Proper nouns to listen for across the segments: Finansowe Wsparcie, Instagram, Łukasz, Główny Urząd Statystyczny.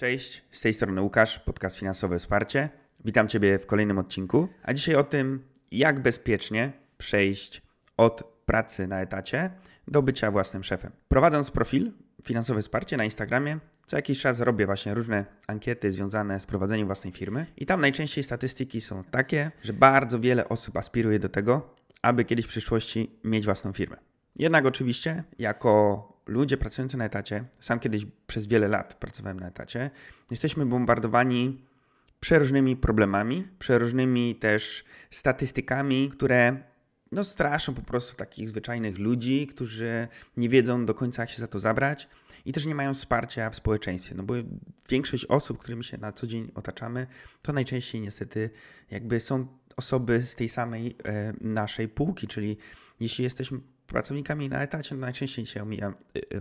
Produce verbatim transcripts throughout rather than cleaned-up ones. Cześć, z tej strony Łukasz, podcast Finansowe Wsparcie. Witam Ciebie w kolejnym odcinku, a dzisiaj o tym, jak bezpiecznie przejść od pracy na etacie do bycia własnym szefem. Prowadząc profil Finansowe Wsparcie na Instagramie, co jakiś czas robię właśnie różne ankiety związane z prowadzeniem własnej firmy i tam najczęściej statystyki są takie, że bardzo wiele osób aspiruje do tego, aby kiedyś w przyszłości mieć własną firmę. Jednak oczywiście jako ludzie pracujący na etacie, sam kiedyś przez wiele lat pracowałem na etacie, jesteśmy bombardowani przeróżnymi problemami, przeróżnymi też statystykami, które no, straszą po prostu takich zwyczajnych ludzi, którzy nie wiedzą do końca, jak się za to zabrać i też nie mają wsparcia w społeczeństwie, no bo większość osób, którymi się na co dzień otaczamy, to najczęściej niestety jakby są osoby z tej samej e, naszej półki, czyli jeśli jesteśmy pracownikami na etacie, no najczęściej się omijamy,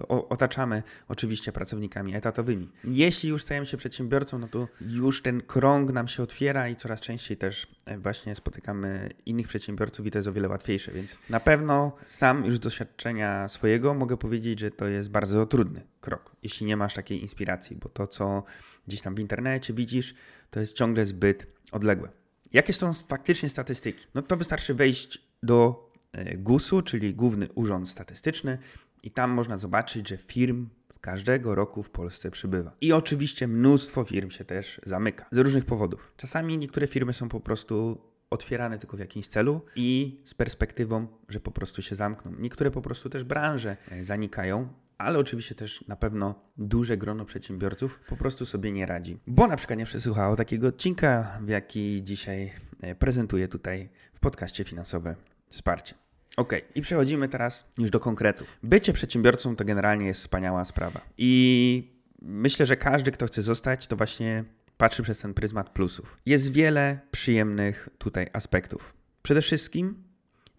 otaczamy oczywiście pracownikami etatowymi. Jeśli już stajemy się przedsiębiorcą, no to już ten krąg nam się otwiera i coraz częściej też właśnie spotykamy innych przedsiębiorców i to jest o wiele łatwiejsze, więc na pewno sam już z doświadczenia swojego mogę powiedzieć, że to jest bardzo trudny krok, jeśli nie masz takiej inspiracji, bo to, co gdzieś tam w internecie widzisz, to jest ciągle zbyt odległe. Jakie są faktycznie statystyki? No to wystarczy wejść do gusu, czyli Główny Urząd Statystyczny i tam można zobaczyć, że firm każdego roku w Polsce przybywa. I oczywiście mnóstwo firm się też zamyka z różnych powodów. Czasami niektóre firmy są po prostu otwierane tylko w jakimś celu i z perspektywą, że po prostu się zamkną. Niektóre po prostu też branże zanikają, ale oczywiście też na pewno duże grono przedsiębiorców po prostu sobie nie radzi, bo na przykład nie przesłuchało takiego odcinka, w jaki dzisiaj prezentuję tutaj w podcaście Finansowe Wsparcie. Ok, i przechodzimy teraz już do konkretów. Bycie przedsiębiorcą to generalnie jest wspaniała sprawa. I myślę, że każdy, kto chce zostać, to właśnie patrzy przez ten pryzmat plusów. Jest wiele przyjemnych tutaj aspektów. Przede wszystkim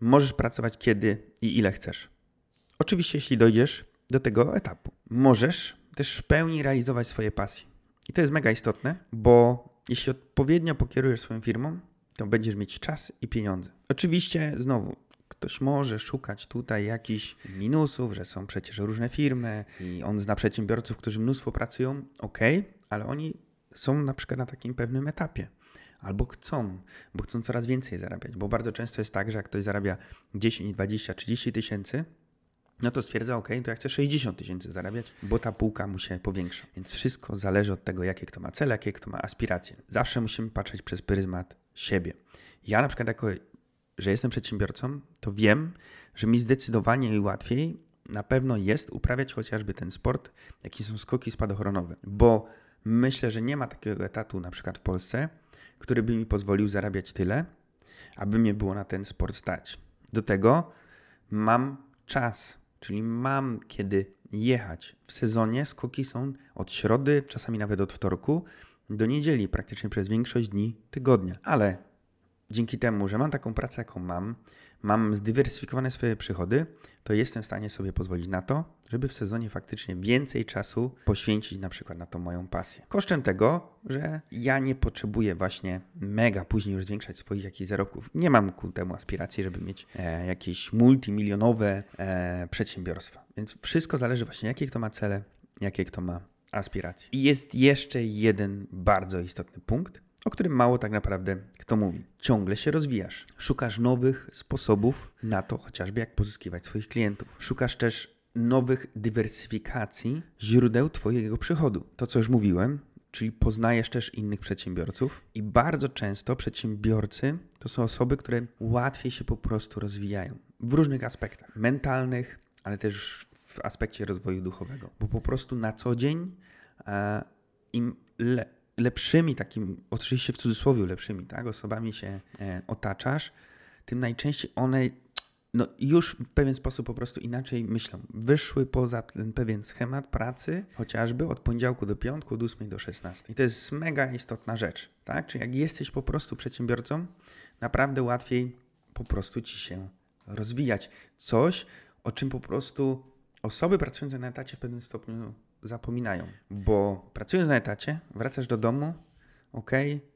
możesz pracować kiedy i ile chcesz. Oczywiście, jeśli dojdziesz do tego etapu. Możesz też w pełni realizować swoje pasje. I to jest mega istotne, bo jeśli odpowiednio pokierujesz swoją firmą, to będziesz mieć czas i pieniądze. Oczywiście, znowu, ktoś może szukać tutaj jakichś minusów, że są przecież różne firmy i on zna przedsiębiorców, którzy mnóstwo pracują, okej, okay, ale oni są na przykład na takim pewnym etapie. Albo chcą, bo chcą coraz więcej zarabiać, bo bardzo często jest tak, że jak ktoś zarabia dziesięć, dwadzieścia, trzydzieści tysięcy, no to stwierdza, okej, okay, to ja chcę sześćdziesiąt tysięcy zarabiać, bo ta półka mu się powiększa. Więc wszystko zależy od tego, jakie kto ma cele, jakie kto ma aspiracje. Zawsze musimy patrzeć przez pryzmat siebie. Ja na przykład jako, że jestem przedsiębiorcą, to wiem, że mi zdecydowanie i łatwiej na pewno jest uprawiać chociażby ten sport, jakie są skoki spadochronowe, bo myślę, że nie ma takiego etatu na przykład w Polsce, który by mi pozwolił zarabiać tyle, aby mnie było na ten sport stać. Do tego mam czas. Czyli mam kiedy jechać. W sezonie skoki są od środy, czasami nawet od wtorku, do niedzieli, praktycznie przez większość dni tygodnia. Ale dzięki temu, że mam taką pracę, jaką mam, mam zdywersyfikowane swoje przychody, to jestem w stanie sobie pozwolić na to, żeby w sezonie faktycznie więcej czasu poświęcić na przykład na tą moją pasję. Kosztem tego, że ja nie potrzebuję właśnie mega później już zwiększać swoich jakichś zarobków. Nie mam ku temu aspiracji, żeby mieć e, jakieś multimilionowe e, przedsiębiorstwa. Więc wszystko zależy właśnie, jakie kto ma cele, jakie kto ma aspiracje. I jest jeszcze jeden bardzo istotny punkt, o którym mało tak naprawdę kto mówi. Ciągle się rozwijasz. Szukasz nowych sposobów na to, chociażby jak pozyskiwać swoich klientów. Szukasz też nowych dywersyfikacji źródeł twojego przychodu. To, co już mówiłem, czyli poznajesz też innych przedsiębiorców i bardzo często przedsiębiorcy to są osoby, które łatwiej się po prostu rozwijają w różnych aspektach mentalnych, ale też w aspekcie rozwoju duchowego, bo po prostu na co dzień e, im le lepszymi takimi, oczywiście w cudzysłowie lepszymi, tak, osobami się e, otaczasz, tym najczęściej one no, już w pewien sposób po prostu inaczej myślą. Wyszły poza ten pewien schemat pracy, chociażby od poniedziałku do piątku, od ósmej do szesnastej. I to jest mega istotna rzecz, tak? Czyli jak jesteś po prostu przedsiębiorcą, naprawdę łatwiej po prostu ci się rozwijać. Coś, o czym po prostu osoby pracujące na etacie w pewnym stopniu zapominają, bo pracując na etacie, wracasz do domu, okej, okay,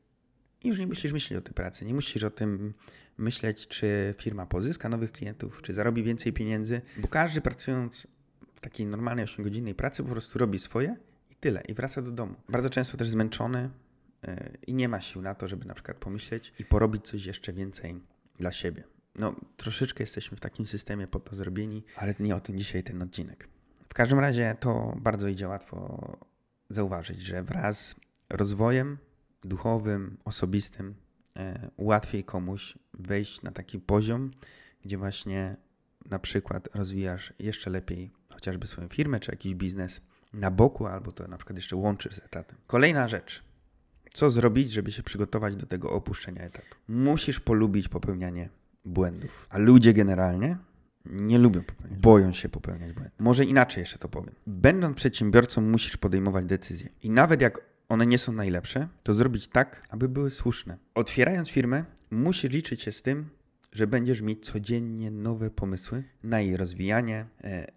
już nie musisz myśleć o tej pracy, nie musisz o tym myśleć, czy firma pozyska nowych klientów, czy zarobi więcej pieniędzy, bo każdy pracując w takiej normalnej ośmiogodzinnej pracy po prostu robi swoje i tyle i wraca do domu. Bardzo często też zmęczony i nie ma sił na to, żeby na przykład pomyśleć i porobić coś jeszcze więcej dla siebie. No troszeczkę jesteśmy w takim systemie po to zrobieni, ale nie o tym dzisiaj ten odcinek. W każdym razie to bardzo idzie łatwo zauważyć, że wraz z rozwojem duchowym, osobistym e, łatwiej komuś wejść na taki poziom, gdzie właśnie na przykład rozwijasz jeszcze lepiej chociażby swoją firmę czy jakiś biznes na boku, albo to na przykład jeszcze łączysz z etatem. Kolejna rzecz. Co zrobić, żeby się przygotować do tego opuszczenia etatu? Musisz polubić popełnianie błędów. A ludzie generalnie nie lubią popełniać, boją się popełniać błędów. Może inaczej jeszcze to powiem. Będąc przedsiębiorcą musisz podejmować decyzje. I nawet jak one nie są najlepsze, to zrobić tak, aby były słuszne. Otwierając firmę, musisz liczyć się z tym, że będziesz mieć codziennie nowe pomysły na jej rozwijanie,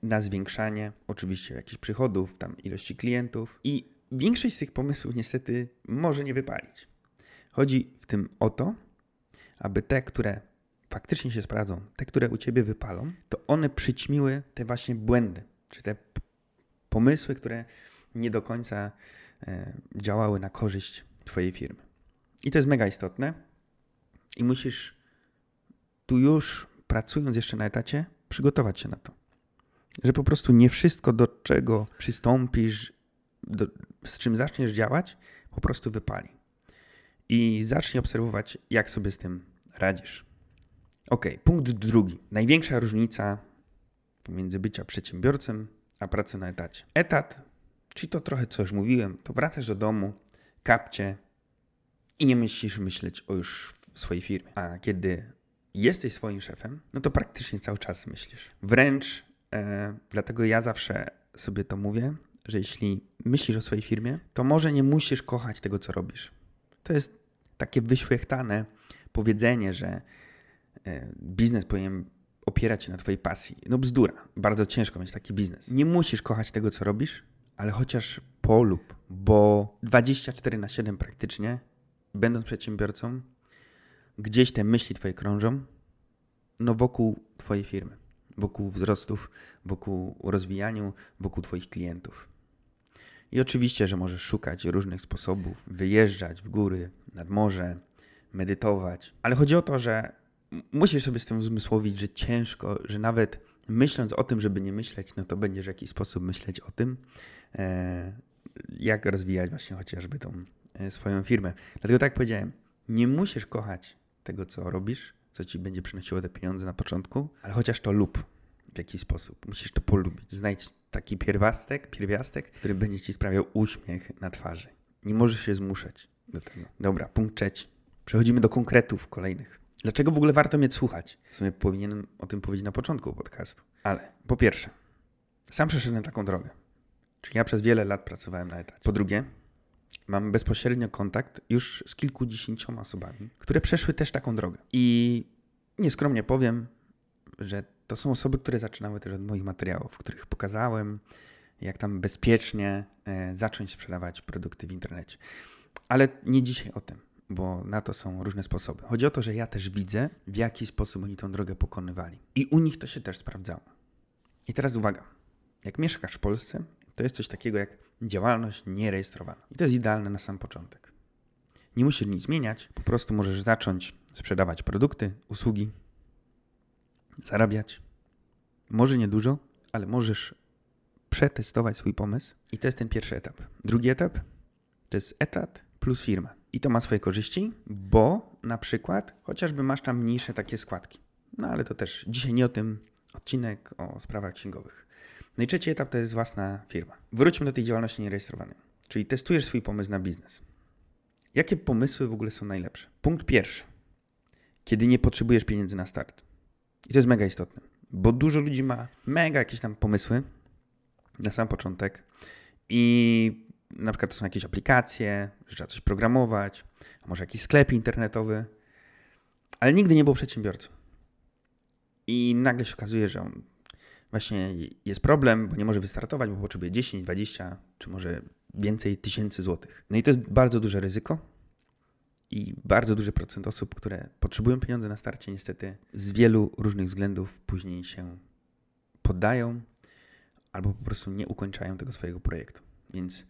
na zwiększanie oczywiście jakichś przychodów, tam ilości klientów i większość z tych pomysłów niestety może nie wypalić. Chodzi w tym o to, aby te, które faktycznie się sprawdzą, te, które u Ciebie wypalą, to one przyćmiły te właśnie błędy, czy te p- pomysły, które nie do końca e, działały na korzyść Twojej firmy. I to jest mega istotne i musisz tu już, pracując jeszcze na etacie, przygotować się na to, że po prostu nie wszystko, do czego przystąpisz, do, z czym zaczniesz działać, po prostu wypali. I zacznij obserwować, jak sobie z tym radzisz. Ok, punkt drugi. Największa różnica pomiędzy bycia przedsiębiorcą a pracą na etacie. Etat, czyli to trochę, co już mówiłem, to wracasz do domu, kapcie i nie musisz myśleć o już swojej firmie. A kiedy jesteś swoim szefem, no to praktycznie cały czas myślisz. Wręcz e, dlatego ja zawsze sobie to mówię, że jeśli myślisz o swojej firmie, to może nie musisz kochać tego, co robisz. To jest takie wyświechtane powiedzenie, że biznes powinien opierać się na twojej pasji. No bzdura. Bardzo ciężko mieć taki biznes. Nie musisz kochać tego, co robisz, ale chociaż polub, bo dwadzieścia cztery na siedem praktycznie, będąc przedsiębiorcą, gdzieś te myśli twoje krążą, no wokół twojej firmy, wokół wzrostów, wokół rozwijania, wokół twoich klientów. I oczywiście, że możesz szukać różnych sposobów, wyjeżdżać w góry, nad morze, medytować, ale chodzi o to, że musisz sobie z tym uzmysłowić, że ciężko, że nawet myśląc o tym, żeby nie myśleć, no to będziesz w jakiś sposób myśleć o tym, jak rozwijać właśnie chociażby tą swoją firmę. Dlatego tak jak powiedziałem, nie musisz kochać tego, co robisz, co ci będzie przynosiło te pieniądze na początku, ale chociaż to lub w jakiś sposób. Musisz to polubić. Znajdź taki pierwiastek, pierwiastek, który będzie ci sprawiał uśmiech na twarzy. Nie możesz się zmuszać do tego. Dobra, punkt trzeci. Przechodzimy do konkretów kolejnych. Dlaczego w ogóle warto mnie słuchać? W sumie powinienem o tym powiedzieć na początku podcastu. Ale po pierwsze, sam przeszedłem taką drogę. Czyli ja przez wiele lat pracowałem na etacie. Po drugie, mam bezpośrednio kontakt już z kilkudziesięcioma osobami, które przeszły też taką drogę. I nieskromnie powiem, że to są osoby, które zaczynały też od moich materiałów, w których pokazałem, jak tam bezpiecznie zacząć sprzedawać produkty w internecie. Ale nie dzisiaj o tym, bo na to są różne sposoby. Chodzi o to, że ja też widzę, w jaki sposób oni tą drogę pokonywali. I u nich to się też sprawdzało. I teraz uwaga. Jak mieszkasz w Polsce, to jest coś takiego jak działalność nierejestrowana. I to jest idealne na sam początek. Nie musisz nic zmieniać, po prostu możesz zacząć sprzedawać produkty, usługi, zarabiać. Może niedużo, ale możesz przetestować swój pomysł. I to jest ten pierwszy etap. Drugi etap to jest etat plus firma. I to ma swoje korzyści, bo na przykład chociażby masz tam mniejsze takie składki. No ale to też dzisiaj nie o tym odcinek o sprawach księgowych. No i trzeci etap to jest własna firma. Wróćmy do tej działalności nierejestrowanej. Czyli testujesz swój pomysł na biznes. Jakie pomysły w ogóle są najlepsze? Punkt pierwszy. Kiedy nie potrzebujesz pieniędzy na start. I to jest mega istotne, bo dużo ludzi ma mega jakieś tam pomysły na sam początek i na przykład to są jakieś aplikacje, że trzeba coś programować, a może jakiś sklep internetowy, ale nigdy nie był przedsiębiorcą. I nagle się okazuje, że on właśnie jest problem, bo nie może wystartować, bo potrzebuje dziesięć, dwadzieścia czy może więcej tysięcy złotych. No i to jest bardzo duże ryzyko i bardzo duży procent osób, które potrzebują pieniędzy na starcie, niestety z wielu różnych względów później się poddają albo po prostu nie ukończają tego swojego projektu. Więc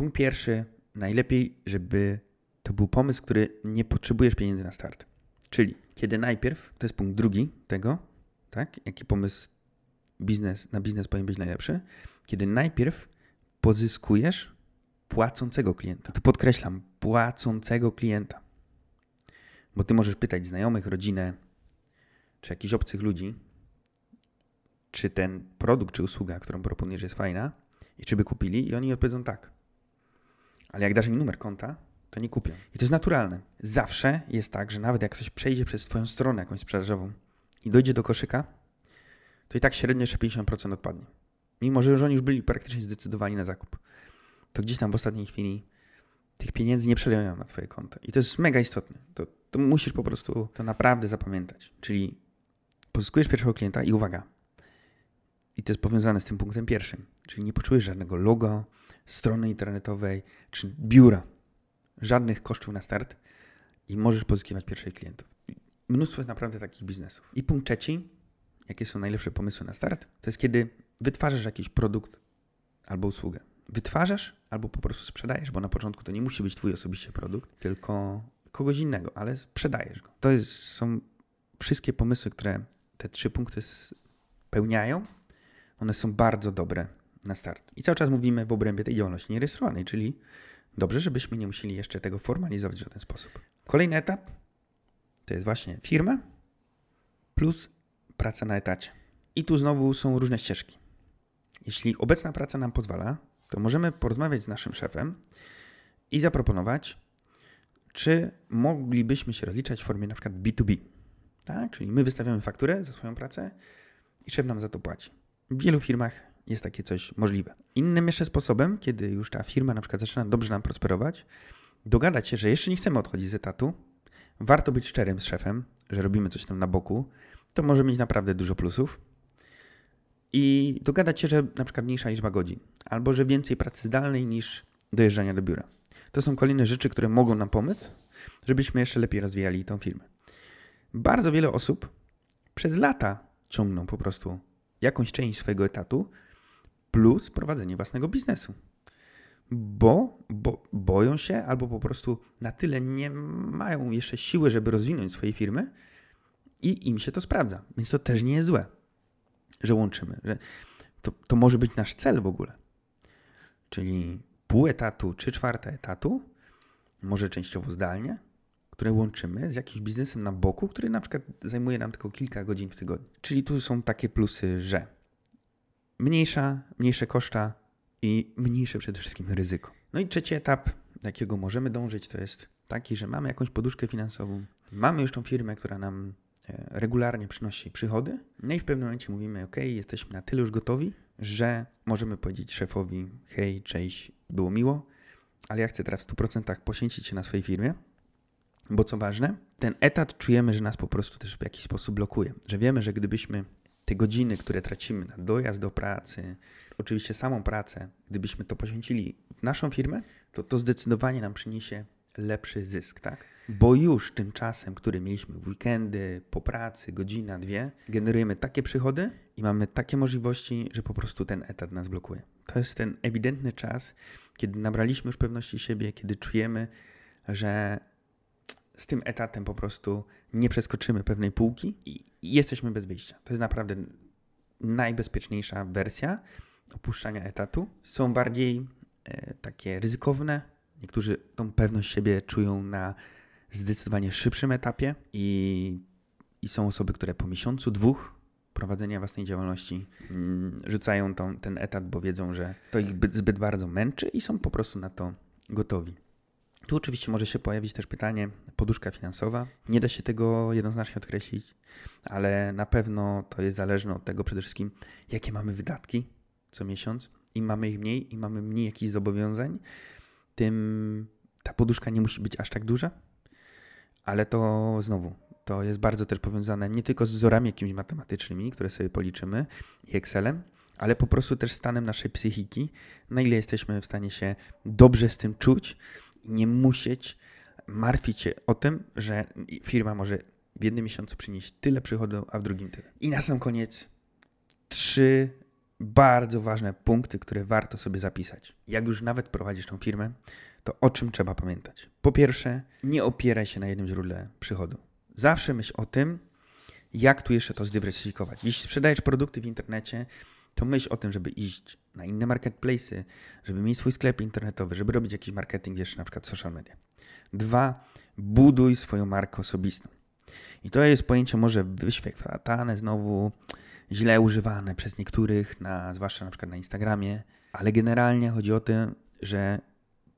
Punkt pierwszy, najlepiej, żeby to był pomysł, który nie potrzebujesz pieniędzy na start. Czyli kiedy najpierw, to jest punkt drugi tego, tak, jaki pomysł biznes, na biznes powinien być najlepszy, kiedy najpierw pozyskujesz płacącego klienta. To podkreślam, płacącego klienta. Bo ty możesz pytać znajomych, rodzinę, czy jakichś obcych ludzi, czy ten produkt, czy usługa, którą proponujesz, jest fajna i czy by kupili, i oni odpowiedzą tak. Ale jak dasz im numer konta, to nie kupią. I to jest naturalne. Zawsze jest tak, że nawet jak ktoś przejdzie przez twoją stronę jakąś sprzedażową i dojdzie do koszyka, to i tak średnio jeszcze pięćdziesiąt procent odpadnie. Mimo że oni już byli praktycznie zdecydowani na zakup. To gdzieś tam w ostatniej chwili tych pieniędzy nie przeleją na twoje konto. I to jest mega istotne. To, to musisz po prostu to naprawdę zapamiętać. Czyli pozyskujesz pierwszego klienta i uwaga. I to jest powiązane z tym punktem pierwszym. Czyli nie potrzebujesz żadnego logo, strony internetowej czy biura. Żadnych kosztów na start i możesz pozyskiwać pierwszych klientów. Mnóstwo jest naprawdę takich biznesów. I punkt trzeci, jakie są najlepsze pomysły na start, to jest kiedy wytwarzasz jakiś produkt albo usługę. Wytwarzasz albo po prostu sprzedajesz, bo na początku to nie musi być twój osobiście produkt, tylko kogoś innego, ale sprzedajesz go. To jest, są wszystkie pomysły, które te trzy punkty spełniają. One są bardzo dobre na start. I cały czas mówimy w obrębie tej działalności nierejestrowanej, czyli dobrze, żebyśmy nie musieli jeszcze tego formalizować w żaden sposób. Kolejny etap to jest właśnie firma plus praca na etacie. I tu znowu są różne ścieżki. Jeśli obecna praca nam pozwala, to możemy porozmawiać z naszym szefem i zaproponować, czy moglibyśmy się rozliczać w formie na przykład bi tu bi. Tak? Czyli my wystawiamy fakturę za swoją pracę i szef nam za to płaci. W wielu firmach jest takie coś możliwe. Innym jeszcze sposobem, kiedy już ta firma na przykład zaczyna dobrze nam prosperować, dogadać się, że jeszcze nie chcemy odchodzić z etatu, warto być szczerym z szefem, że robimy coś tam na boku, to może mieć naprawdę dużo plusów. I dogadać się, że na przykład mniejsza liczba godzin, albo że więcej pracy zdalnej niż dojeżdżania do biura. To są kolejne rzeczy, które mogą nam pomóc, żebyśmy jeszcze lepiej rozwijali tą firmę. Bardzo wiele osób przez lata ciągną po prostu jakąś część swojego etatu plus prowadzenie własnego biznesu, bo, bo boją się albo po prostu na tyle nie mają jeszcze siły, żeby rozwinąć swoje firmy i im się to sprawdza. Więc to też nie jest złe, że łączymy. Że to, to może być nasz cel w ogóle. Czyli pół etatu, trzy czwarte etatu, może częściowo zdalnie, które łączymy z jakimś biznesem na boku, który na przykład zajmuje nam tylko kilka godzin w tygodniu. Czyli tu są takie plusy, że mniejsza, mniejsze koszta i mniejsze przede wszystkim ryzyko. No i trzeci etap, do jakiego możemy dążyć, to jest taki, że mamy jakąś poduszkę finansową, mamy już tą firmę, która nam regularnie przynosi przychody, no i w pewnym momencie mówimy, ok, jesteśmy na tyle już gotowi, że możemy powiedzieć szefowi, hej, cześć, było miło, ale ja chcę teraz w stu procentach poświęcić się na swojej firmie, bo co ważne, ten etat czujemy, że nas po prostu też w jakiś sposób blokuje, że wiemy, że gdybyśmy te godziny, które tracimy na dojazd do pracy, oczywiście samą pracę, gdybyśmy to poświęcili w naszą firmę, to to zdecydowanie nam przyniesie lepszy zysk, tak? Bo już tym czasem, który mieliśmy w weekendy, po pracy, godzina, dwie, generujemy takie przychody i mamy takie możliwości, że po prostu ten etat nas blokuje. To jest ten ewidentny czas, kiedy nabraliśmy już pewności siebie, kiedy czujemy, że z tym etatem po prostu nie przeskoczymy pewnej półki i jesteśmy bez wyjścia. To jest naprawdę najbezpieczniejsza wersja opuszczania etatu. Są bardziej e, takie ryzykowne. Niektórzy tą pewność siebie czują na zdecydowanie szybszym etapie i, i są osoby, które po miesiącu, dwóch prowadzenia własnej działalności mm, rzucają tą, ten etat, bo wiedzą, że to ich zbyt bardzo męczy i są po prostu na to gotowi. Tu oczywiście może się pojawić też pytanie, poduszka finansowa. Nie da się tego jednoznacznie odkreślić, ale na pewno to jest zależne od tego przede wszystkim, jakie mamy wydatki co miesiąc. Im mamy ich mniej, im mamy mniej jakichś zobowiązań, tym ta poduszka nie musi być aż tak duża. Ale to znowu, to jest bardzo też powiązane nie tylko z wzorami jakimiś matematycznymi, które sobie policzymy i Excelem, ale po prostu też stanem naszej psychiki, na ile jesteśmy w stanie się dobrze z tym czuć, nie musieć martwić się o tym, że firma może w jednym miesiącu przynieść tyle przychodu, a w drugim tyle. I na sam koniec trzy bardzo ważne punkty, które warto sobie zapisać. Jak już nawet prowadzisz tą firmę, to o czym trzeba pamiętać? Po pierwsze, nie opieraj się na jednym źródle przychodu. Zawsze myśl o tym, jak tu jeszcze to zdywersyfikować. Jeśli sprzedajesz produkty w internecie, to myśl o tym, żeby iść na inne marketplace'y, żeby mieć swój sklep internetowy, żeby robić jakiś marketing jeszcze na przykład social media. Dwa, buduj swoją markę osobistą. I to jest pojęcie może wyświechtane, znowu źle używane przez niektórych, na, zwłaszcza na przykład na Instagramie, ale generalnie chodzi o to, że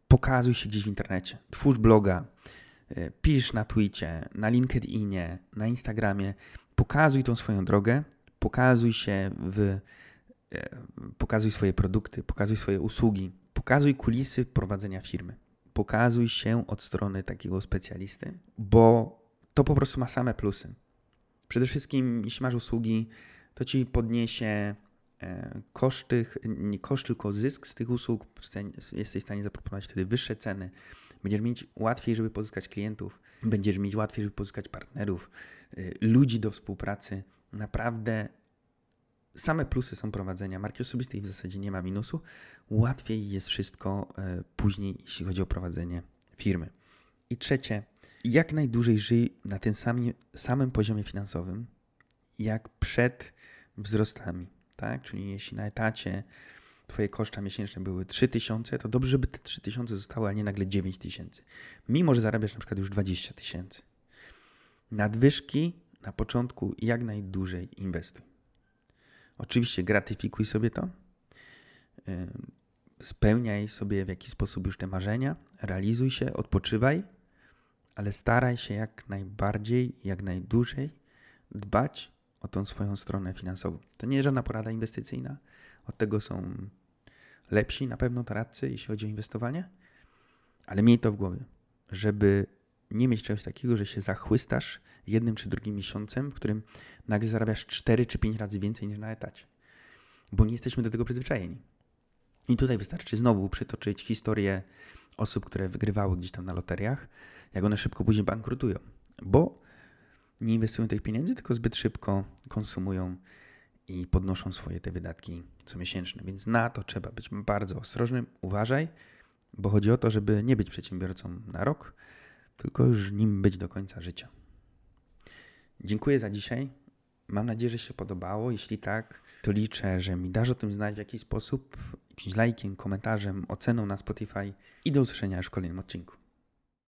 pokazuj się gdzieś w internecie, twórz bloga, pisz na Twitcie, na LinkedInie, na Instagramie, pokazuj tą swoją drogę, pokazuj się w, pokazuj swoje produkty, pokazuj swoje usługi, pokazuj kulisy prowadzenia firmy, pokazuj się od strony takiego specjalisty, bo to po prostu ma same plusy. Przede wszystkim, jeśli masz usługi, to ci podniesie koszty, nie koszt, tylko zysk z tych usług. Jesteś w stanie zaproponować wtedy wyższe ceny. Będziesz mieć łatwiej, żeby pozyskać klientów. Będziesz mieć łatwiej, żeby pozyskać partnerów, ludzi do współpracy. Naprawdę same plusy są prowadzenia marki osobistej. W zasadzie nie ma minusu. Łatwiej jest wszystko później, jeśli chodzi o prowadzenie firmy. I trzecie, jak najdłużej żyj na tym samym, samym poziomie finansowym, jak przed wzrostami. Tak? Czyli jeśli na etacie twoje koszta miesięczne były trzy tysiące, to dobrze, żeby te trzy tysiące zostały, a nie nagle dziewięć tysięcy. Mimo że zarabiasz na przykład już dwadzieścia tysięcy. Nadwyżki na początku jak najdłużej inwestuj. Oczywiście gratyfikuj sobie to. Spełniaj sobie w jakiś sposób już te marzenia. Realizuj się, odpoczywaj. Ale staraj się jak najbardziej, jak najdłużej dbać o tą swoją stronę finansową. To nie jest żadna porada inwestycyjna. Od tego są lepsi na pewno doradcy, jeśli chodzi o inwestowanie. Ale miej to w głowie, żeby nie mieć czegoś takiego, że się zachłystasz jednym czy drugim miesiącem, w którym nagle zarabiasz cztery czy pięć razy więcej niż na etacie. Bo nie jesteśmy do tego przyzwyczajeni. I tutaj wystarczy znowu przytoczyć historię osób, które wygrywały gdzieś tam na loteriach, jak one szybko później bankrutują, bo nie inwestują tych pieniędzy, tylko zbyt szybko konsumują i podnoszą swoje te wydatki comiesięczne. Więc na to trzeba być bardzo ostrożnym, uważaj, bo chodzi o to, żeby nie być przedsiębiorcą na rok, tylko już nim być do końca życia. Dziękuję za dzisiaj. Mam nadzieję, że się podobało. Jeśli tak, to liczę, że mi dasz o tym znać w jakiś sposób, jakimś lajkiem, komentarzem, oceną na Spotify i do usłyszenia już w kolejnym odcinku.